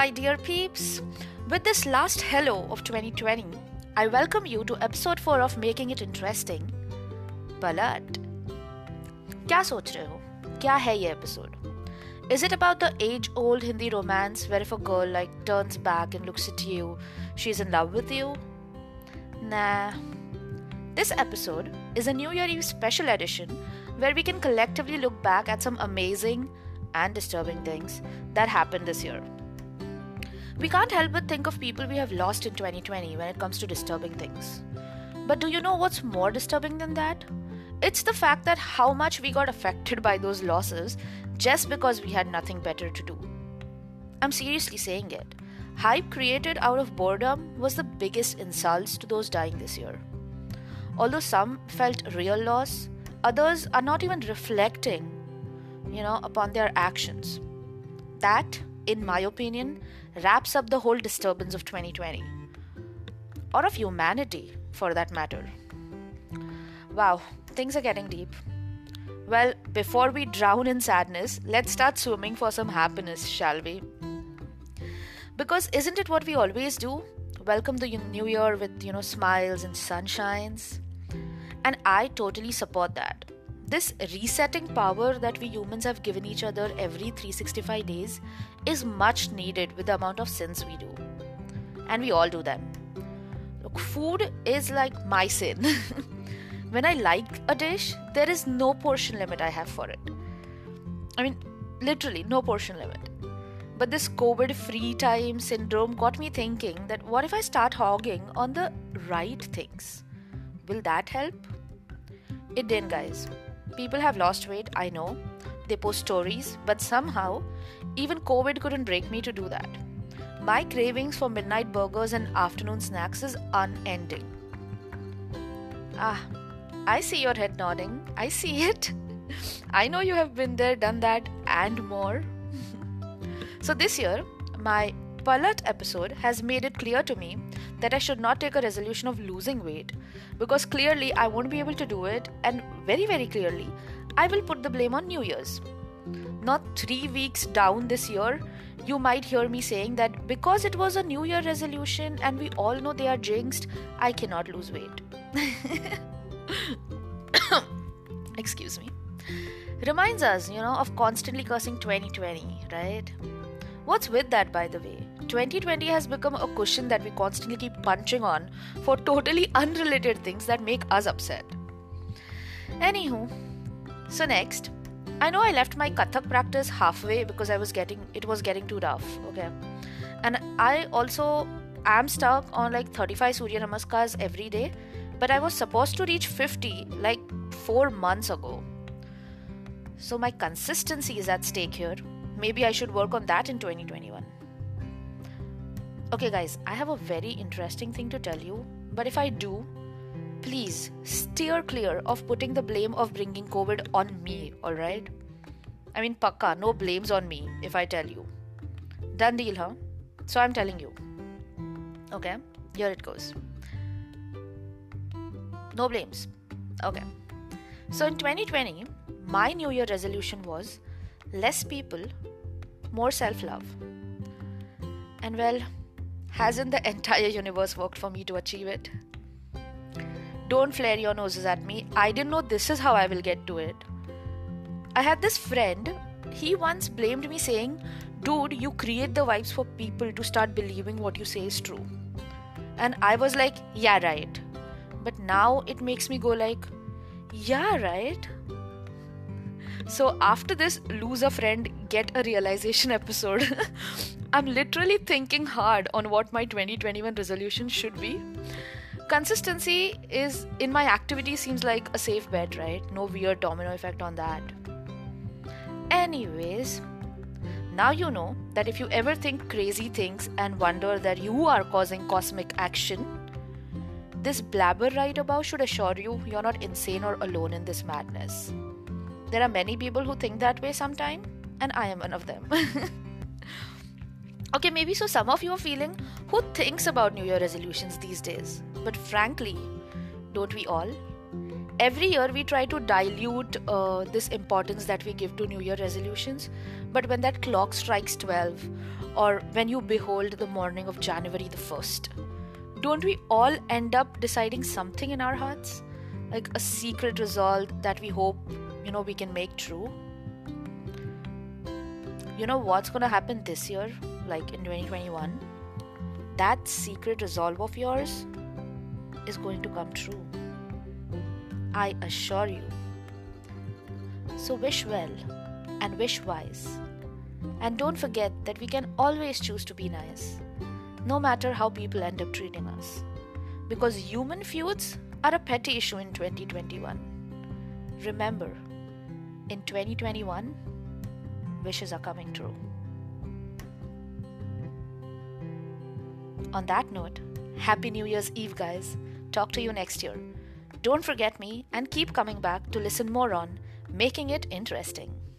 my dear peeps. With this last hello of 2020, I welcome you to episode 4 of Making It Interesting. But, क्या सोच रहे हो? क्या है ये episode? Is it about the age-old Hindi romance where if a girl like turns back and looks at you, she's in love with you? Nah. This episode is a New Year Eve special edition where we can collectively look back at some amazing and disturbing things that happened this year. We can't help but think of people we have lost in 2020 when it comes to disturbing things. But do you know what's more disturbing than that? It's the fact that how much we got affected by those losses just because we had nothing better to do. I'm seriously saying it. Hype created out of boredom was the biggest insult to those dying this year. Although some felt real loss, others are not even reflecting upon their actions. That, in my opinion, wraps up the whole disturbance of 2020. Or of humanity, for that matter. Wow, things are getting deep. Well, before we drown in sadness, let's start swimming for some happiness, shall we? Because isn't it what we always do? Welcome the new year with, smiles and sunshines. And I totally support that. This resetting power that we humans have given each other every 365 days is much needed with the amount of sins we do. And we all do them. Look, food is like my sin. When I like a dish, there is no portion limit I have for it. I mean, literally, no portion limit. But this COVID-free time syndrome got me thinking that what if I start hogging on the right things? Will that help? It didn't, guys. People have lost weight, I know. They post stories, but somehow, even COVID couldn't break me to do that. My cravings for midnight burgers and afternoon snacks is unending. Ah, I see your head nodding. I see it. I know you have been there, done that, and more. So this year, my Palat episode has made it clear to me that I should not take a resolution of losing weight because clearly I won't be able to do it, and very very clearly I will put the blame on New Year's. Not 3 weeks down this year, you might hear me saying that because it was a New Year resolution and we all know they are jinxed, I cannot lose weight. Excuse me. Reminds us, of constantly cursing 2020, right? What's with that, by the way? 2020 has become a cushion that we constantly keep punching on for totally unrelated things that make us upset. Anywho, so next, I know I left my Kathak practice halfway because it was getting too rough, okay? And I also am stuck on like 35 Surya Namaskars every day, but I was supposed to reach 50 like 4 months ago. So my consistency is at stake here. Maybe I should work on that in 2021. Okay guys, I have a very interesting thing to tell you. But if I do, please steer clear of putting the blame of bringing COVID on me, alright? I mean, pakka, no blames on me if I tell you. Done deal, huh? So I'm telling you. Okay, here it goes. No blames. Okay. So in 2020, my New Year resolution was less people, more self-love. And well, hasn't the entire universe worked for me to achieve it? Don't flare your noses at me. I didn't know this is how I will get to it. I had this friend. He once blamed me saying, dude, you create the vibes for people to start believing what you say is true. And I was like, yeah, right. But now it makes me go like, yeah, right. So after this lose a friend, get a realization episode, I'm literally thinking hard on what my 2021 resolution should be. Consistency is in my activity seems like a safe bet, right? No weird domino effect on that. Anyways, now you know that if you ever think crazy things and wonder that you are causing cosmic action, this blabber right above should assure you you're not insane or alone in this madness. There are many people who think that way sometime, and I am one of them. Okay, maybe so some of you are feeling, who thinks about New Year resolutions these days? But frankly, don't we all? every year we try to dilute this importance that we give to New Year resolutions, but when that clock strikes 12 or when you behold the morning of January the 1st, don't we all end up deciding something in our hearts? Like a secret resolve that we hope, we can make true. You know what's going to happen this year, like in 2021? That secret resolve of yours is going to come true. I assure you. So wish well and wish wise. And don't forget that we can always choose to be nice, no matter how people end up treating us. Because human feuds are a petty issue in 2021. Remember, in 2021, wishes are coming true. On that note, Happy New Year's Eve, guys. Talk to you next year. Don't forget me and keep coming back to listen more on Making It Interesting.